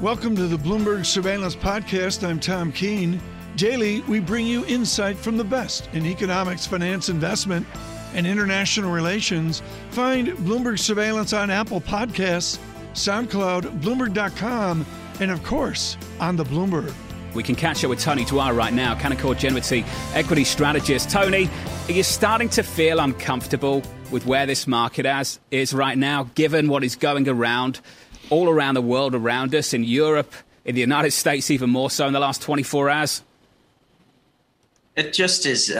Welcome to the Bloomberg Surveillance Podcast. I'm Tom Keene. Daily, we bring you insight from the best in economics, finance, investment, and international relations. Find Bloomberg Surveillance on Apple Podcasts, SoundCloud, Bloomberg.com, and of course, on the Bloomberg. We can catch up with Tony Dwyer right now, Canaccord Genuity equity strategist. Tony, are you starting to feel uncomfortable with where this market is right now, given what is going around all around the world around us, in Europe, in the United States, even more so in the last 24 hours? It just is,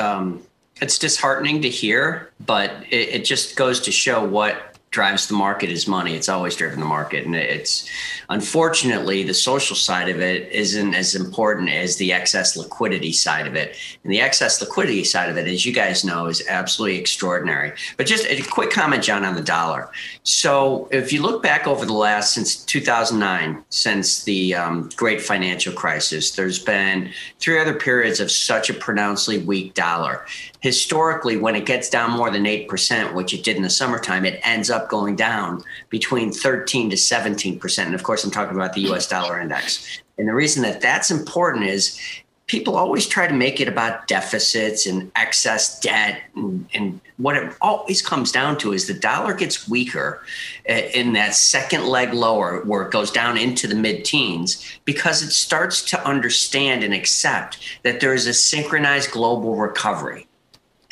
it's disheartening to hear, but it just goes to show what drives the market is money. It's always driven the market. And it's, unfortunately, the social side of it isn't as important as the excess liquidity side of it. And the excess liquidity side of it, as you guys know, is absolutely extraordinary. But just a quick comment, John, on the dollar. So if you look back over the last, since 2009, since the great financial crisis, there's been three other periods of such a pronouncedly weak dollar. Historically, when it gets down more than 8%, which it did in the summertime, it ends up going down between 13 to 17%. And of course, I'm talking about the US dollar index. And the reason that that's important is people always try to make it about deficits and excess debt. And what it always comes down to is the dollar gets weaker in that second leg lower, where it goes down into the mid-teens, because it starts to understand and accept that there is a synchronized global recovery.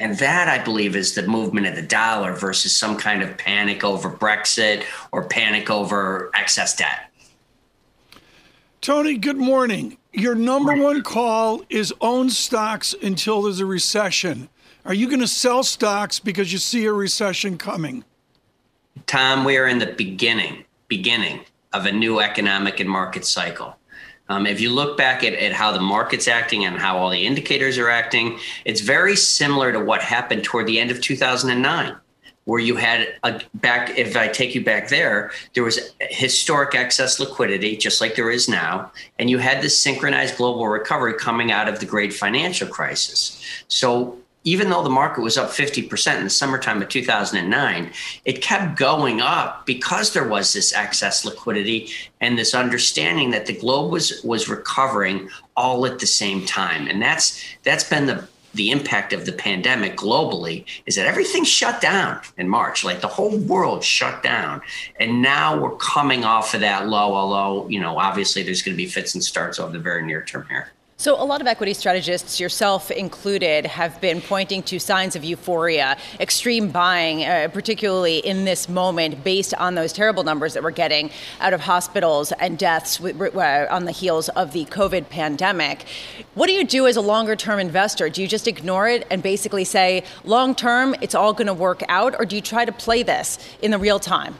And that, I believe, is the movement of the dollar versus some kind of panic over Brexit or panic over excess debt. Tony, good morning. Your number one call is own stocks until there's a recession. Are you going to sell stocks because you see a recession coming? Tom, we are in the beginning of a new economic and market cycle. If you look back at how the market's acting and how all the indicators are acting, it's very similar to what happened toward the end of 2009, where you had if I take you back there was historic excess liquidity, just like there is now. And you had this synchronized global recovery coming out of the great financial crisis. So even though the market was up 50% in the summertime of 2009, it kept going up because there was this excess liquidity and this understanding that the globe was recovering all at the same time. And that's been the impact of the pandemic globally, is that everything shut down in March, like the whole world shut down. And now we're coming off of that low, although, obviously there's going to be fits and starts over the very near term here. So a lot of equity strategists, yourself included, have been pointing to signs of euphoria, extreme buying, particularly in this moment, based on those terrible numbers that we're getting out of hospitals and deaths on the heels of the COVID pandemic. What do you do as a longer-term investor? Do you just ignore it and basically say, long-term, it's all going to work out? Or do you try to play this in the real time?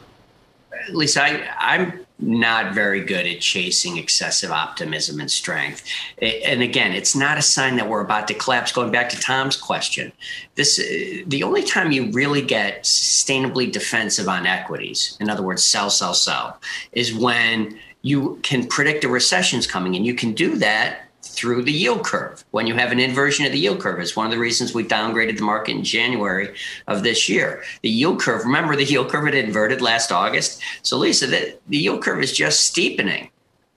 Lisa, I'm not very good at chasing excessive optimism and strength. And again, it's not a sign that we're about to collapse. Going back to Tom's question, the only time you really get sustainably defensive on equities, in other words, sell, is when you can predict a recession's coming. And you can do that through the yield curve. When you have an inversion of the yield curve, it's one of the reasons we downgraded the market in January of this year. The yield curve, remember the yield curve, it inverted last August. So Lisa, the yield curve is just steepening,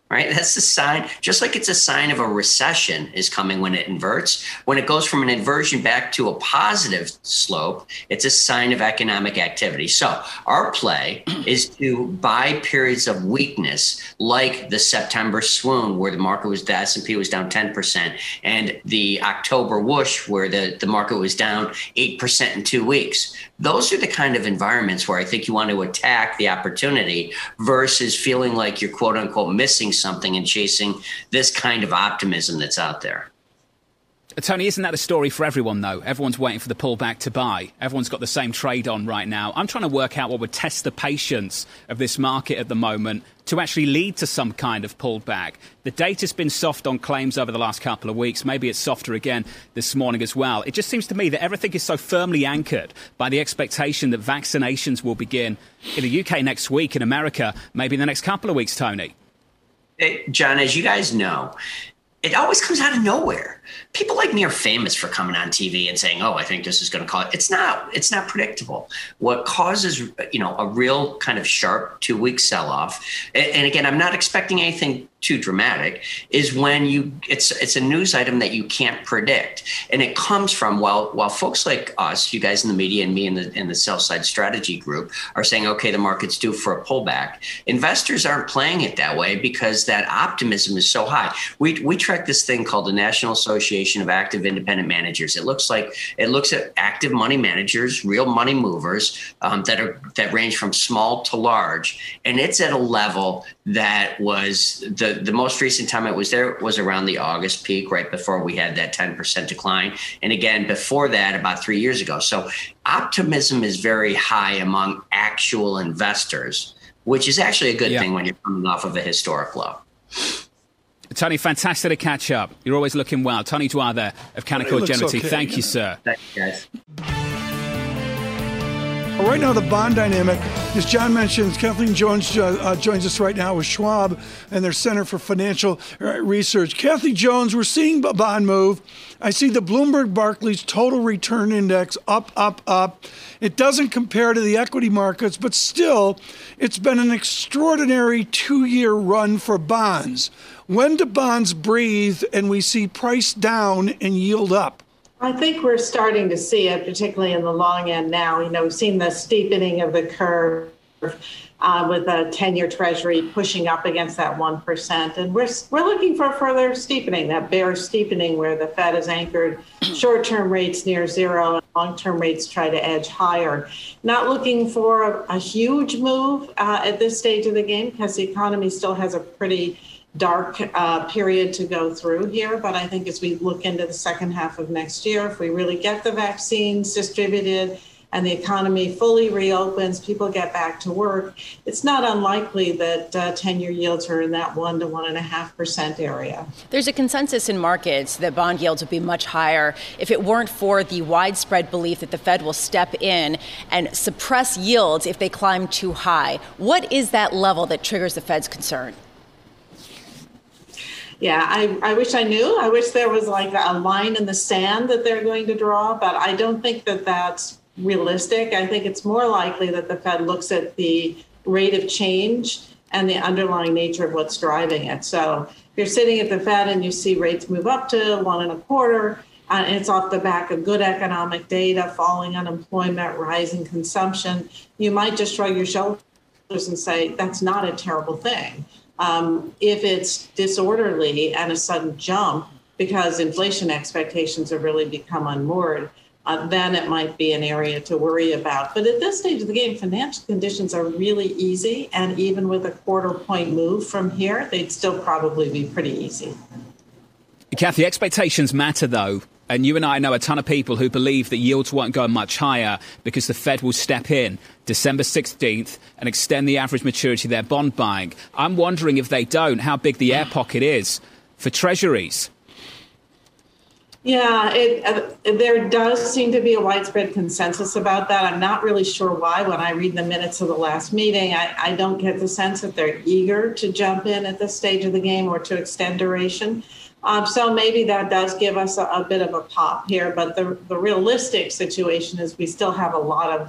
right? That's a sign, just like it's a sign of a recession is coming when it inverts. When it goes from an inversion back to a positive slope, it's a sign of economic activity. So our play is to buy periods of weakness, like the September swoon, where the S&P was down 10%, and the October whoosh, where the market was down 8% in 2 weeks. Those are the kind of environments where I think you want to attack the opportunity versus feeling like you're quote unquote missing something and chasing this kind of optimism that's out there. Tony, isn't that a story for everyone, though? Everyone's waiting for the pullback to buy. Everyone's got the same trade on right now. I'm trying to work out what would test the patience of this market at the moment to actually lead to some kind of pullback. The data's been soft on claims over the last couple of weeks. Maybe it's softer again this morning as well. It just seems to me that everything is so firmly anchored by the expectation that vaccinations will begin in the UK next week, in America, maybe in the next couple of weeks, Tony. Hey, John, as you guys know, it always comes out of nowhere. People like me are famous for coming on TV and saying, oh, I think this is going to cause it. It's not predictable. What causes, a real kind of sharp 2-week sell-off, and again, I'm not expecting anything too dramatic, is when it's a news item that you can't predict. And it comes from, while folks like us, you guys in the media and me in the sell side strategy group are saying, okay, the market's due for a pullback. Investors aren't playing it that way because that optimism is so high. We track this thing called the National Association of Active Independent Managers. It looks at active money managers, real money movers that range from small to large. And it's at a level that was the most recent time it was there was around the August peak, right before we had that 10% decline. And again, before that, about 3 years ago. So optimism is very high among actual investors, which is actually a good thing when you're coming off of a historic low. Tony, fantastic to catch up. You're always looking well. Tony Dwyer there of Canaccord Genuity. Okay. Thank you, sir. Thank you, guys. Right now, the bond dynamic, as John mentions, Kathleen Jones joins us right now with Schwab and their Center for Financial Research. Kathy Jones, we're seeing a bond move. I see the Bloomberg Barclays Total Return Index up, up, up. It doesn't compare to the equity markets, but still, it's been an extraordinary 2-year run for bonds. When do bonds breathe and we see price down and yield up? I think we're starting to see it, particularly in the long end now. We've seen the steepening of the curve with a 10-year Treasury pushing up against that 1%. And we're looking for further steepening, that bear steepening where the Fed is anchored short-term rates near zero and long-term rates try to edge higher. Not looking for a huge move at this stage of the game because the economy still has a pretty dark period to go through here. But I think as we look into the second half of next year, if we really get the vaccines distributed and the economy fully reopens, people get back to work, it's not unlikely that 10-year yields are in that 1 to 1.5% area. There's a consensus in markets that bond yields would be much higher if it weren't for the widespread belief that the Fed will step in and suppress yields if they climb too high. What is that level that triggers the Fed's concern? Yeah, I wish I knew. I wish there was like a line in the sand that they're going to draw, but I don't think that that's realistic. I think it's more likely that the Fed looks at the rate of change and the underlying nature of what's driving it. So if you're sitting at the Fed and you see rates move up to 1.25%, and it's off the back of good economic data, falling unemployment, rising consumption, you might just shrug your shoulders and say, that's not a terrible thing. If it's disorderly and a sudden jump because inflation expectations have really become unmoored, then it might be an area to worry about. But at this stage of the game, financial conditions are really easy. And even with a 1/4 point move from here, they'd still probably be pretty easy. Kathy, expectations matter, though. And you and I know a ton of people who believe that yields won't go much higher because the Fed will step in December 16th and extend the average maturity of their bond buying. I'm wondering if they don't, how big the air pocket is for Treasuries. Yeah, there does seem to be a widespread consensus about that. I'm not really sure why. When I read the minutes of the last meeting, I don't get the sense that they're eager to jump in at this stage of the game or to extend duration. So maybe that does give us a bit of a pop here, but the realistic situation is we still have a lot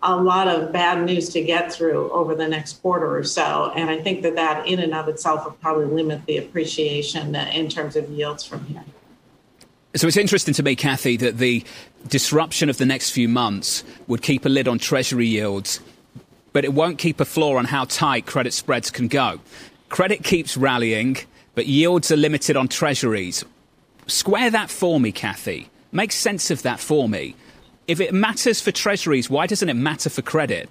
of bad news to get through over the next 1/4 or so, and I think that in and of itself will probably limit the appreciation in terms of yields from here. So it's interesting to me, Kathy, that the disruption of the next few months would keep a lid on Treasury yields, but it won't keep a floor on how tight credit spreads can go. Credit keeps rallying, but yields are limited on Treasuries. Square that for me, Kathy. Make sense of that for me. If it matters for Treasuries, why doesn't it matter for credit?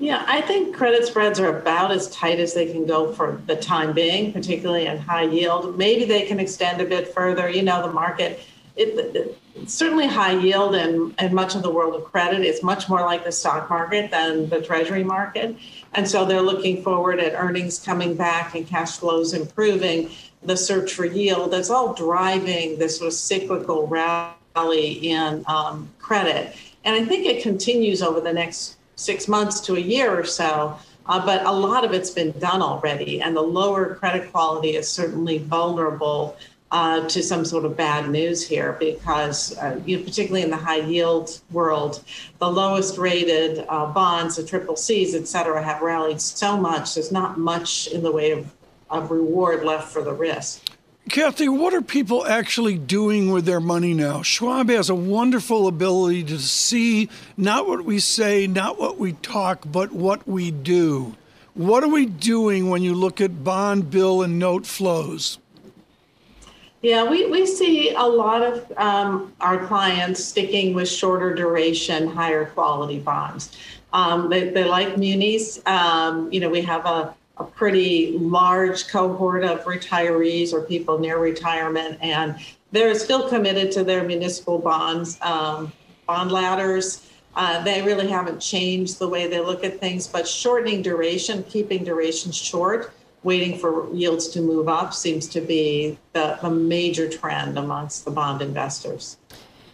Yeah, I think credit spreads are about as tight as they can go for the time being, particularly in high yield. Maybe they can extend a bit further. The market, certainly high yield and much of the world of credit is much more like the stock market than the Treasury market. And so they're looking forward at earnings coming back and cash flows improving, the search for yield. That's all driving this sort of cyclical rally in credit. And I think it continues over the next 6 months to a year or so But a lot of it's been done already, and the lower credit quality is certainly vulnerable to some sort of bad news here, because particularly in the high yield world, the lowest rated bonds, the CCCs, et cetera, have rallied so much. There's not much in the way of reward left for the risk. Kathy, what are people actually doing with their money now? Schwab has a wonderful ability to see not what we say, not what we talk, but what we do. What are we doing when you look at bond, bill, and note flows? Yeah, we see a lot of our clients sticking with shorter duration, higher quality bonds. They like munis. We have a pretty large cohort of retirees or people near retirement, and they're still committed to their municipal bonds, bond ladders. They really haven't changed the way they look at things, but shortening duration, keeping duration short, waiting for yields to move up seems to be the major trend amongst the bond investors.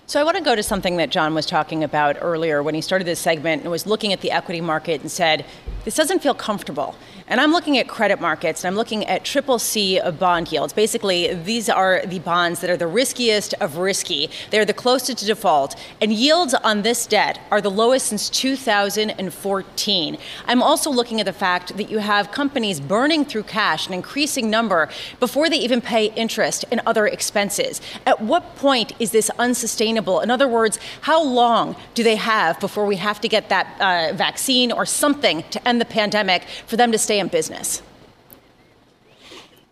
So I want to go to something that John was talking about earlier when he started this segment and was looking at the equity market and said, this doesn't feel comfortable. And I'm looking at credit markets and I'm looking at CCC of bond yields. Basically, these are the bonds that are the riskiest of risky. They're the closest to default. And yields on this debt are the lowest since 2014. I'm also looking at the fact that you have companies burning through cash, an increasing number, before they even pay interest and other expenses. At what point is this unsustainable? In other words, how long do they have before we have to get that vaccine or something to end the pandemic for them to stay in business?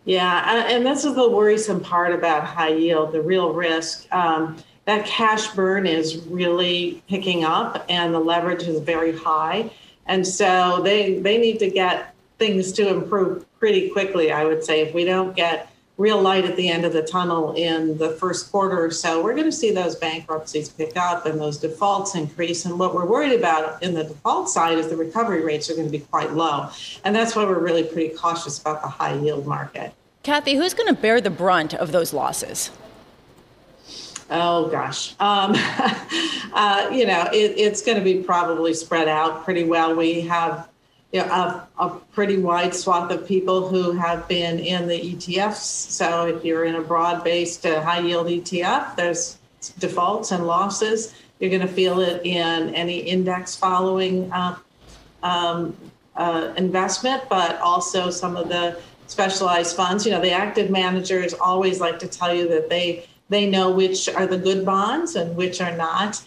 Yeah, and this is the worrisome part about high yield, the real risk. That cash burn is really picking up and the leverage is very high. And so they need to get things to improve pretty quickly, I would say. If we don't get real light at the end of the tunnel in the first quarter or so, we're going to see those bankruptcies pick up and those defaults increase. And what we're worried about in the default side is the recovery rates are going to be quite low. And that's why we're really pretty cautious about the high yield market. Kathy, who's going to bear the brunt of those losses? Oh, gosh. It's going to be probably spread out pretty well. We have a pretty wide swath of people who have been in the ETFs. So if you're in a broad-based high-yield ETF, there's defaults and losses. You're going to feel it in any index-following investment, but also some of the specialized funds. The active managers always like to tell you that they know which are the good bonds and which are not.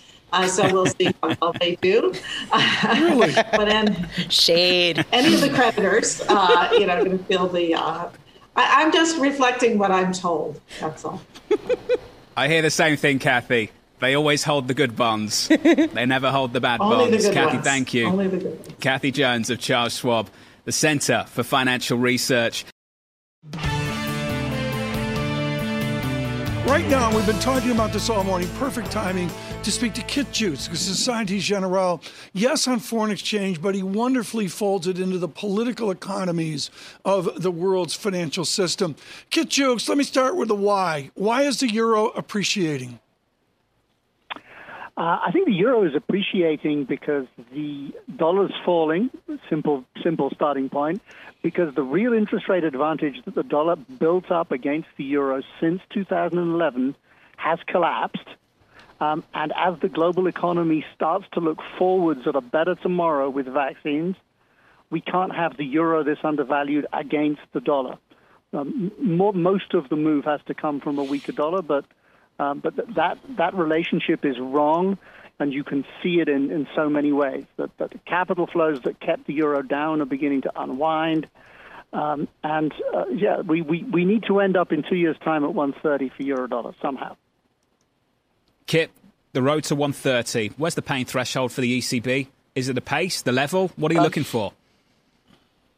So we'll see how well they do. Really? But then shade. Any of the creditors, going to feel the. I'm just reflecting what I'm told. That's all. I hear the same thing, Kathy. They always hold the good bonds. They never hold the bad bonds. Only the good Kathy, ones. Thank you. Only the good ones. Kathy Jones of Charles Schwab, the Center for Financial Research. Right now, we've been talking about this all morning. Perfect timing to speak to Kit Jukes, Societe Generale. Yes, on foreign exchange, but he wonderfully folds it into the political economies of the world's financial system. Kit Jukes, let me start with the why. Why is the euro appreciating? I think the euro is appreciating because the dollar's falling, simple starting point, because the real interest rate advantage that the dollar built up against the euro since 2011 has collapsed. And as the global economy starts to look forwards at a better tomorrow with vaccines, we can't have the euro this undervalued against the dollar. Most of the move has to come from a weaker dollar, but that relationship is wrong, and you can see it in so many ways. That the capital flows that kept the euro down are beginning to unwind. We need to end up in 2 years' time at 130 for euro dollar somehow. Kip, the road to 130, where's the pain threshold for the ECB? Is it the pace, the level? What are you looking for?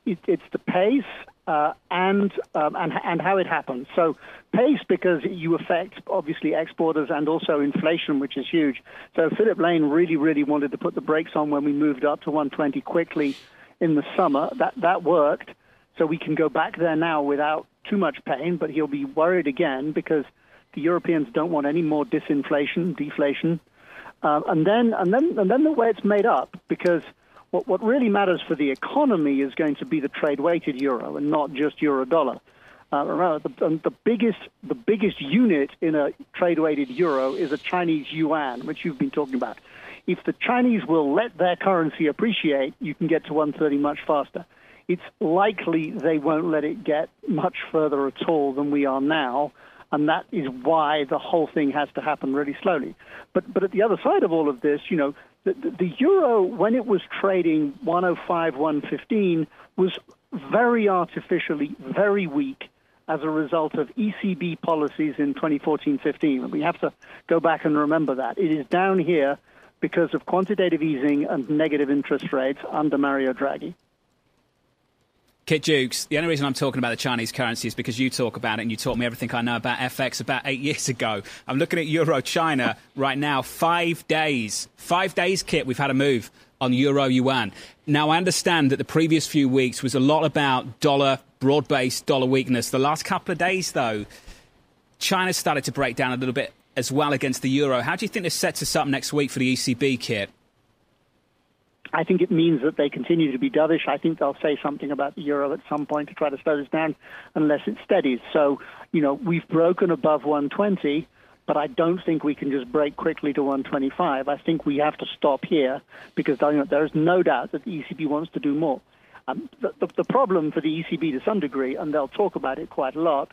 It's the pace. And how it happens. So pace, because you affect, obviously, exporters and also inflation, which is huge. So Philip Lane really, really wanted to put the brakes on when we moved up to 120 quickly in the summer. That worked. So we can go back there now without too much pain, but he'll be worried again because the Europeans don't want any more deflation. And then the way it's made up, because What really matters for the economy is going to be the trade-weighted euro and not just euro-dollar. The biggest unit in a trade-weighted euro is a Chinese yuan, which you've been talking about. If the Chinese will let their currency appreciate, you can get to 130 much faster. It's likely they won't let it get much further at all than we are now, and that is why the whole thing has to happen really slowly. But at the other side of all of this, you know, the euro, when it was trading 105, 115, was very artificially, very weak as a result of ECB policies in 2014-15. And we have to go back and remember that. It is down here because of quantitative easing and negative interest rates under Mario Draghi. Kit Jukes, the only reason I'm talking about the Chinese currency is because you talk about it and you taught me everything I know about FX about 8 years ago. I'm looking at Euro-China right now, 5 days. 5 days, Kit, we've had a move on Euro-Yuan. Now, I understand that the previous few weeks was a lot about dollar, broad-based dollar weakness. The last couple of days, though, China started to break down a little bit as well against the euro. How do you think this sets us up next week for the ECB, Kit? I think it means that they continue to be dovish. I think they'll say something about the euro at some point to try to slow this down unless it steadies. So, you know, we've broken above 120, but I don't think we can just break quickly to 125. I think we have to stop here because, you know, there is no doubt that the ECB wants to do more. The problem for the ECB to some degree, and they'll talk about it quite a lot,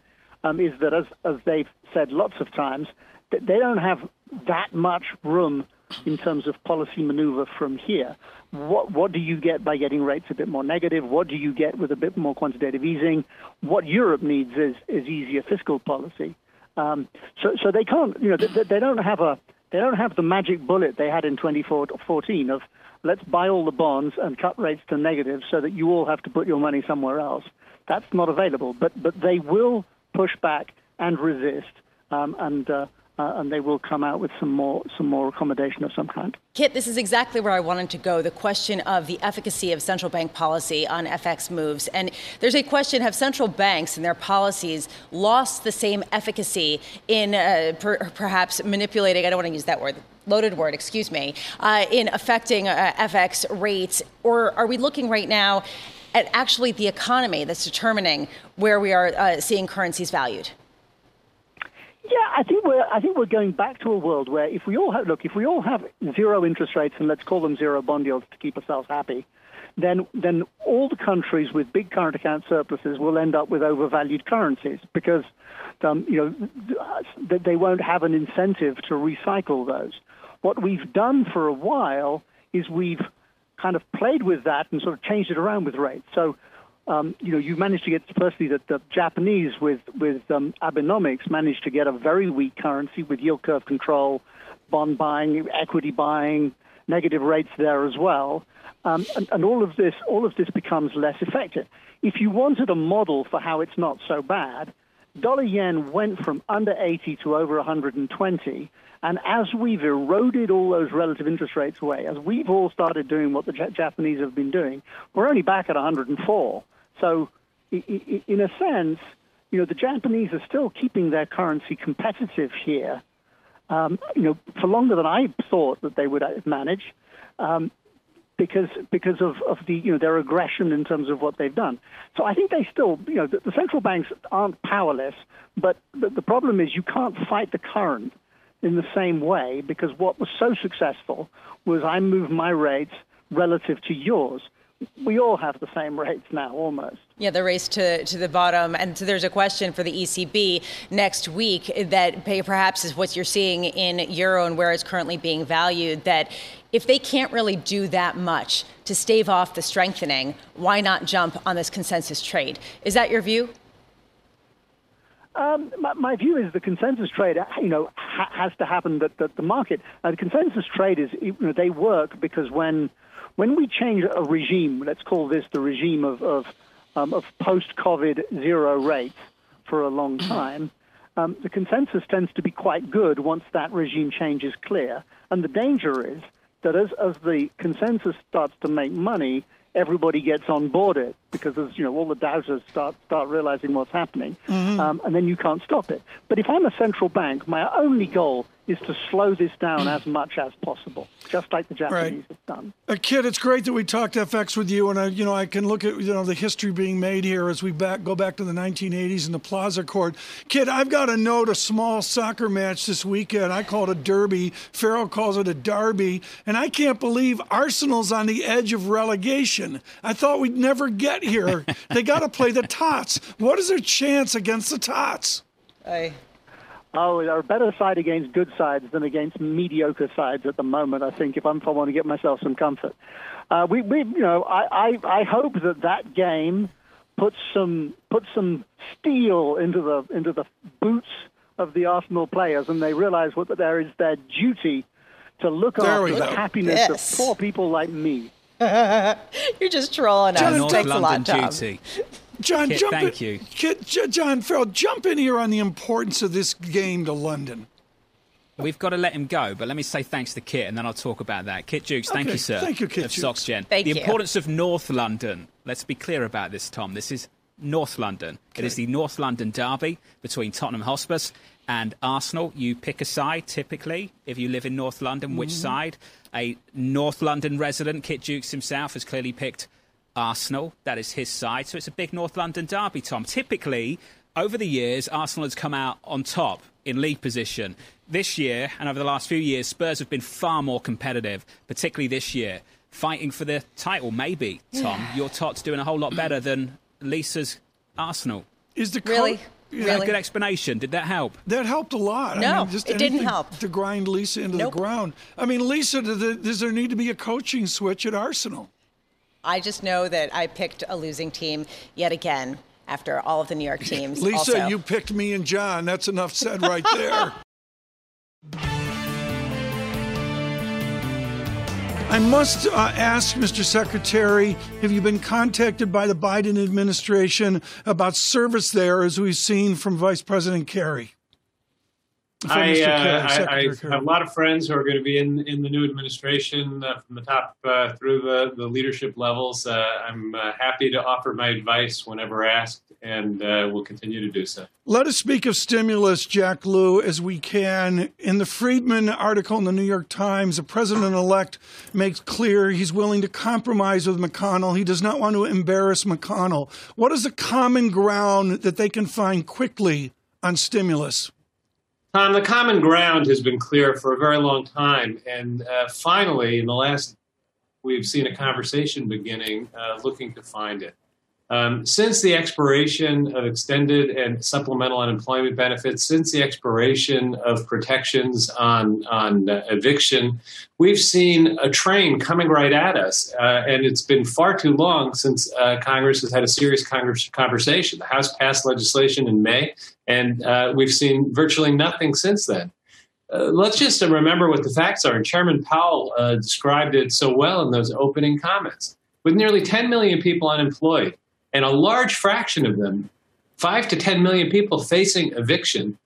is that as they've said lots of times, that they don't have that much room in terms of policy maneuver from here. What do you get by getting rates a bit more negative? What do you get with a bit more quantitative easing? What Europe needs is easier fiscal policy. So they can't, you know, they don't have the magic bullet they had in 2014 of let's buy all the bonds and cut rates to negative so that you all have to put your money somewhere else. That's not available, but they will push back and resist, and they will come out with some more accommodation of some kind. Kit, this is exactly where I wanted to go, the question of the efficacy of central bank policy on FX moves. And there's a question, have central banks and their policies lost the same efficacy in perhaps manipulating, I don't want to use that word, loaded word, excuse me, in affecting FX rates? Or are we looking right now at actually the economy that's determining where we are seeing currencies valued? Yeah, I think we're going back to a world where if we all have zero interest rates, and let's call them zero bond yields to keep ourselves happy, then all the countries with big current account surpluses will end up with overvalued currencies because they won't have an incentive to recycle those. What we've done for a while is we've kind of played with that and sort of changed it around with rates. So you managed to get, firstly, that the Japanese with Abenomics managed to get a very weak currency with yield curve control, bond buying, equity buying, negative rates there as well. And all of this becomes less effective. If you wanted a model for how it's not so bad, dollar yen went from under 80 to over 120. And as we've eroded all those relative interest rates away, as we've all started doing what the Japanese have been doing, we're only back at 104. So in a sense, you know, the Japanese are still keeping their currency competitive here, for longer than I thought that they would manage, because of their aggression in terms of what they've done. So I think they still, you know, the central banks aren't powerless, but the problem is you can't fight the current in the same way because what was so successful was I moved my rates relative to yours. We all have the same rates now, almost. Yeah, the race to the bottom. And so there's a question for the ECB next week that perhaps is what you're seeing in euro and where it's currently being valued, that if they can't really do that much to stave off the strengthening, why not jump on this consensus trade? Is that your view? My view is the consensus trade, you know, has to happen that the market. The consensus trade is, you know, they work because when we change a regime, let's call this the regime of post-COVID zero rates for a long time, the consensus tends to be quite good once that regime change is clear. And the danger is that as the consensus starts to make money, everybody gets on board it. because as you know, all the dowsers start realizing what's happening, and then you can't stop it. But if I'm a central bank, my only goal is to slow this down as much as possible, just like the Japanese have done. Kit, it's great that we talked FX with you, and I can look at the history being made here as we go back to the 1980s and the Plaza Court. Kit, I've got to note a small soccer match this weekend. I call it a derby. Farrell calls it a derby, and I can't believe Arsenal's on the edge of relegation. I thought we'd never get here. They got to play the Tots. What is their chance against the Tots? Oh, they're a better side against good sides than against mediocre sides at the moment, I think, if I want to get myself some comfort. I hope that game puts some steel into the boots of the Arsenal players, and they realize what there is their duty to look after the happiness of poor people like me. You're just trolling us. It takes a lot, Tom. John, Kit, thank you. John Farrell, jump in here on the importance of this game to London. We've got to let him go, but let me say thanks to Kit, and then I'll talk about that. Kit Jukes, thank you, sir. Thank you, Kit Jukes. The importance of North London. Let's be clear about this, Tom. This is North London. Okay. It is the North London derby between Tottenham Hotspur and Arsenal. You pick a side, typically, if you live in North London, which side. A North London resident, Kit Jukes himself, has clearly picked Arsenal. That is his side. So it's a big North London derby, Tom. Typically, over the years, Arsenal has come out on top in league position. This year, and over the last few years, Spurs have been far more competitive, particularly this year. Fighting for the title, maybe, Tom. Yeah. Your Tots doing a whole lot better than Lisa's Arsenal. Is the really? Is that a good explanation? Did that help? That helped a lot. No, it didn't help. To grind Lisa into the ground. I mean, Lisa, does there need to be a coaching switch at Arsenal? I just know that I picked a losing team yet again after all of the New York teams. Lisa, you picked me and John. That's enough said right there. I must ask, Mr. Secretary, have you been contacted by the Biden administration about service there, as we've seen from Vice President Kerry? I have a lot of friends who are going to be in the new administration from the top through the leadership levels. I'm happy to offer my advice whenever asked, and will continue to do so. Let us speak of stimulus, Jack Lew, as we can. In the Friedman article in the New York Times, the president-elect makes clear he's willing to compromise with McConnell. He does not want to embarrass McConnell. What is the common ground that they can find quickly on stimulus? Tom, the common ground has been clear for a very long time, and finally, in the last, we've seen a conversation beginning looking to find it. Since the expiration of extended and supplemental unemployment benefits, since the expiration of protections on eviction, we've seen a train coming right at us, and it's been far too long since Congress has had a serious conversation. The House passed legislation in May, and we've seen virtually nothing since then. Let's just remember what the facts are. And Chairman Powell described it so well in those opening comments. With nearly 10 million people unemployed and a large fraction of them, 5 to 10 million people facing eviction,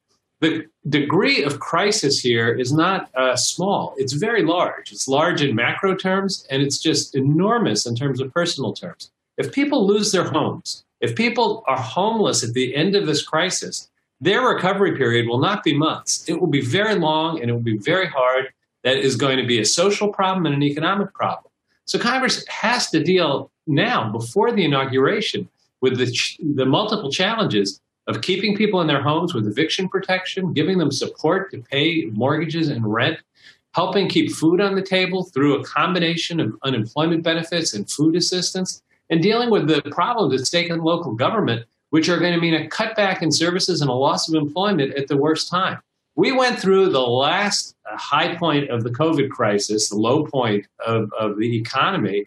the degree of crisis here is not small. It's very large. It's large in macro terms, and it's just enormous in terms of personal terms. If people lose their homes, if people are homeless at the end of this crisis, their recovery period will not be months. It will be very long, and it will be very hard. That is going to be a social problem and an economic problem. So Congress has to deal now, before the inauguration, with the multiple challenges of keeping people in their homes with eviction protection, giving them support to pay mortgages and rent, helping keep food on the table through a combination of unemployment benefits and food assistance, and dealing with the problems at stake in local government, which are going to mean a cutback in services and a loss of employment at the worst time. We went through the last high point of the COVID crisis, the low point of the economy,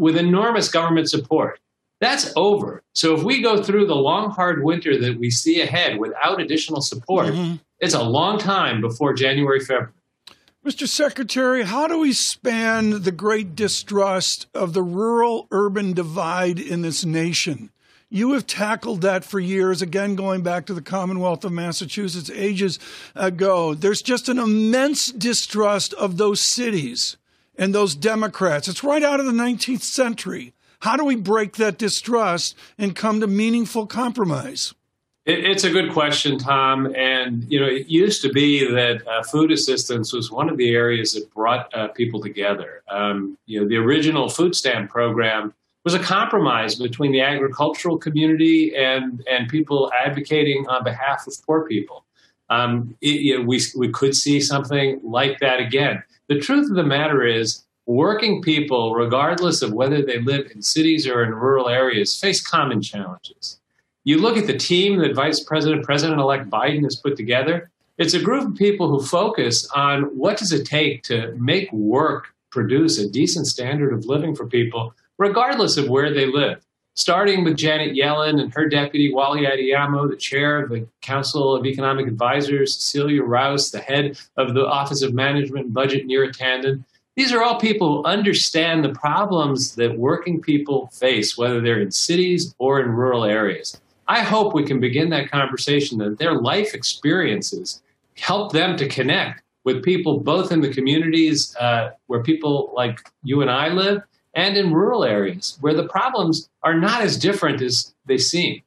with enormous government support. That's over. So if we go through the long, hard winter that we see ahead without additional support, it's a long time before January, February. Mr. Secretary, how do we span the great distrust of the rural-urban divide in this nation? You have tackled that for years, again, going back to the Commonwealth of Massachusetts ages ago. There's just an immense distrust of those cities and those Democrats. It's right out of the 19th century. How do we break that distrust and come to meaningful compromise? It's a good question, Tom. And, you know, it used to be that food assistance was one of the areas that brought people together. You know, the original food stamp program was a compromise between the agricultural community and people advocating on behalf of poor people. We could see something like that again. The truth of the matter is working people, regardless of whether they live in cities or in rural areas, face common challenges. You look at the team that Vice President, President-elect Biden has put together, it's a group of people who focus on what does it take to make work produce a decent standard of living for people, regardless of where they live. Starting with Janet Yellen and her deputy, Wally Adeyamo, the chair of the Council of Economic Advisors, Cecilia Rouse, the head of the Office of Management and Budget, Neera Tanden. These are all people who understand the problems that working people face, whether they're in cities or in rural areas. I hope we can begin that conversation that their life experiences help them to connect with people both in the communities where people like you and I live and in rural areas where the problems are not as different as they seem.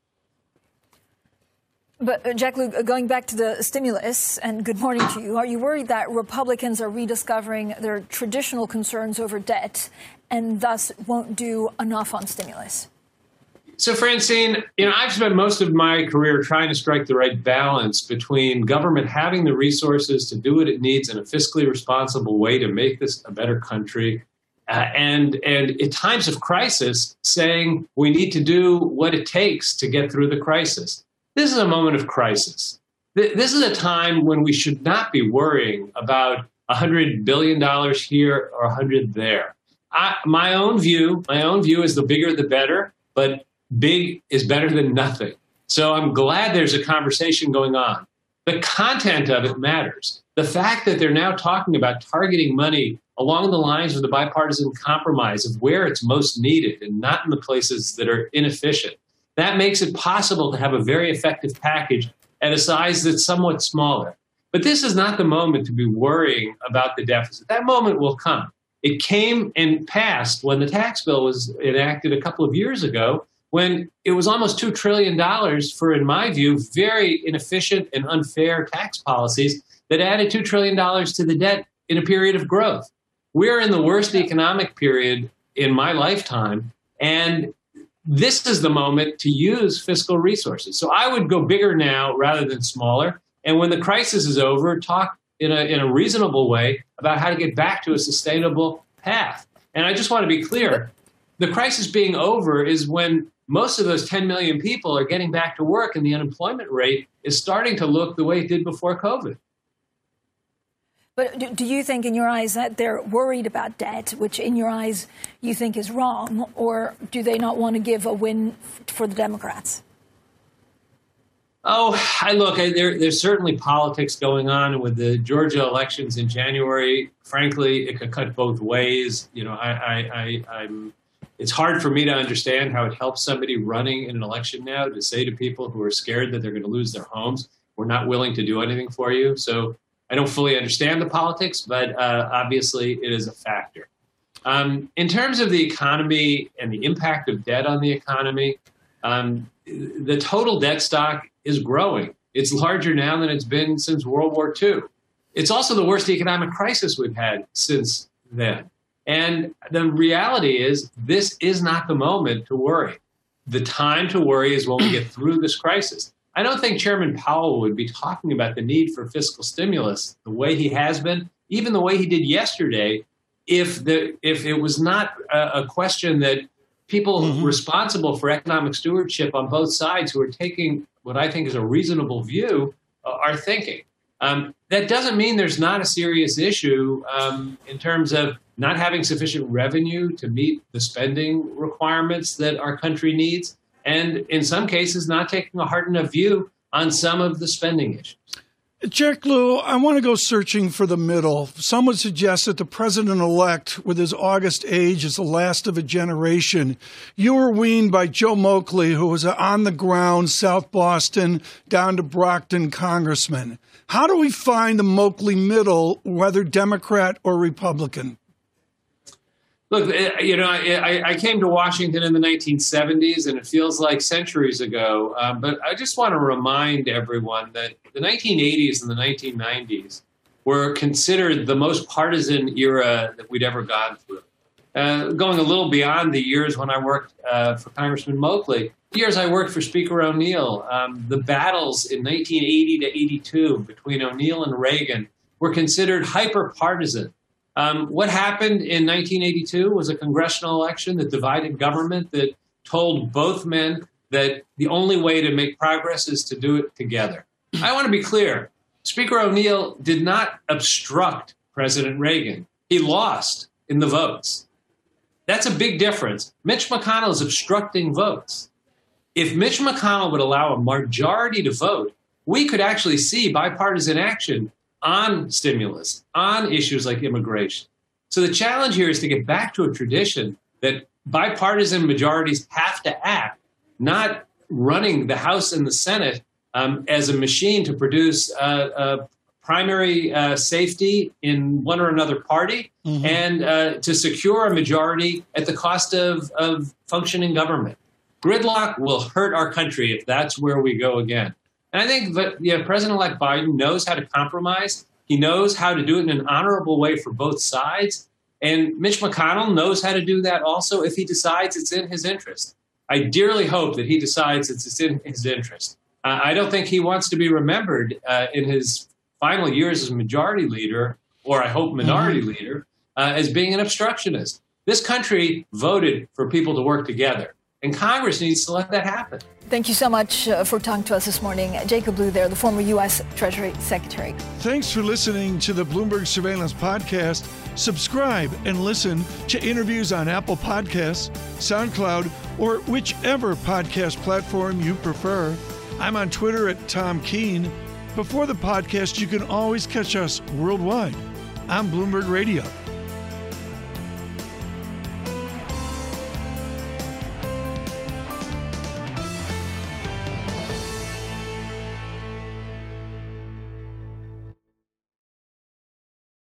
But, Jack Lew, going back to the stimulus, and good morning to you, are you worried that Republicans are rediscovering their traditional concerns over debt and thus won't do enough on stimulus? So, Francine, you know, I've spent most of my career trying to strike the right balance between government having the resources to do what it needs in a fiscally responsible way to make this a better country, and in times of crisis, saying we need to do what it takes to get through the crisis. This is a moment of crisis. This is a time when we should not be worrying about $100 billion here or $100 there. My own view is the bigger the better, but big is better than nothing. So I'm glad there's a conversation going on. The content of it matters. The fact that they're now talking about targeting money along the lines of the bipartisan compromise of where it's most needed and not in the places that are inefficient, that makes it possible to have a very effective package at a size that's somewhat smaller. But this is not the moment to be worrying about the deficit. That moment will come. It came and passed when the tax bill was enacted a couple of years ago, when it was almost $2 trillion for, in my view, very inefficient and unfair tax policies that added $2 trillion to the debt in a period of growth. We're in the worst economic period in my lifetime, and this is the moment to use fiscal resources. So I would go bigger now rather than smaller. And when the crisis is over, talk in a reasonable way about how to get back to a sustainable path. And I just want to be clear, the crisis being over is when most of those 10 million people are getting back to work and the unemployment rate is starting to look the way it did before COVID. But do you think, in your eyes, that they're worried about debt, which in your eyes you think is wrong, or do they not want to give a win for the Democrats? Oh, there's certainly politics going on with the Georgia elections in January. Frankly, it could cut both ways. You know, it's hard for me to understand how it helps somebody running in an election now to say to people who are scared that they're going to lose their homes, we're not willing to do anything for you. So I don't fully understand the politics, but obviously it is a factor. In terms of the economy and the impact of debt on the economy, the total debt stock is growing. It's larger now than it's been since World War II. It's also the worst economic crisis we've had since then. And the reality is this is not the moment to worry. The time to worry is when we get through this crisis. I don't think Chairman Powell would be talking about the need for fiscal stimulus the way he has been, even the way he did yesterday, if it was not a question that people responsible for economic stewardship on both sides who are taking what I think is a reasonable view are thinking. That doesn't mean there's not a serious issue in terms of not having sufficient revenue to meet the spending requirements that our country needs. And in some cases, not taking a hard enough view on some of the spending issues. Jack Lew, I want to go searching for the middle. Some would suggest that the president-elect, with his August age, is the last of a generation. You were weaned by Joe Moakley, who was an on-the-ground South Boston down to Brockton congressman. How do we find the Moakley middle, whether Democrat or Republican? Look, you know, I came to Washington in the 1970s, and it feels like centuries ago. But I just want to remind everyone that the 1980s and the 1990s were considered the most partisan era that we'd ever gone through. Going a little beyond the years when I worked for Congressman Moakley, the years I worked for Speaker O'Neill, the battles in 1980 to 82 between O'Neill and Reagan were considered hyper-partisan. What happened in 1982 was a congressional election that divided government, that told both men that the only way to make progress is to do it together. I want to be clear. Speaker O'Neill did not obstruct President Reagan. He lost in the votes. That's a big difference. Mitch McConnell is obstructing votes. If Mitch McConnell would allow a majority to vote, we could actually see bipartisan action on stimulus, on issues like immigration. So the challenge here is to get back to a tradition that bipartisan majorities have to act, not running the House and the Senate as a machine to produce primary safety in one or another party, mm-hmm. and to secure a majority at the cost of functioning government. Gridlock will hurt our country if that's where we go again. And I think that, yeah, President-elect Biden knows how to compromise. He knows how to do it in an honorable way for both sides. And Mitch McConnell knows how to do that also if he decides it's in his interest. I dearly hope that he decides it's in his interest. I don't think he wants to be remembered in his final years as majority leader, or I hope minority mm-hmm. leader, as being an obstructionist. This country voted for people to work together. And Congress needs to let that happen. Thank you so much for talking to us this morning. Jacob Lew there, the former U.S. Treasury Secretary. Thanks for listening to the Bloomberg Surveillance Podcast. Subscribe and listen to interviews on Apple Podcasts, SoundCloud, or whichever podcast platform you prefer. I'm on Twitter at Tom Keene. Before the podcast, you can always catch us worldwide on Bloomberg Radio.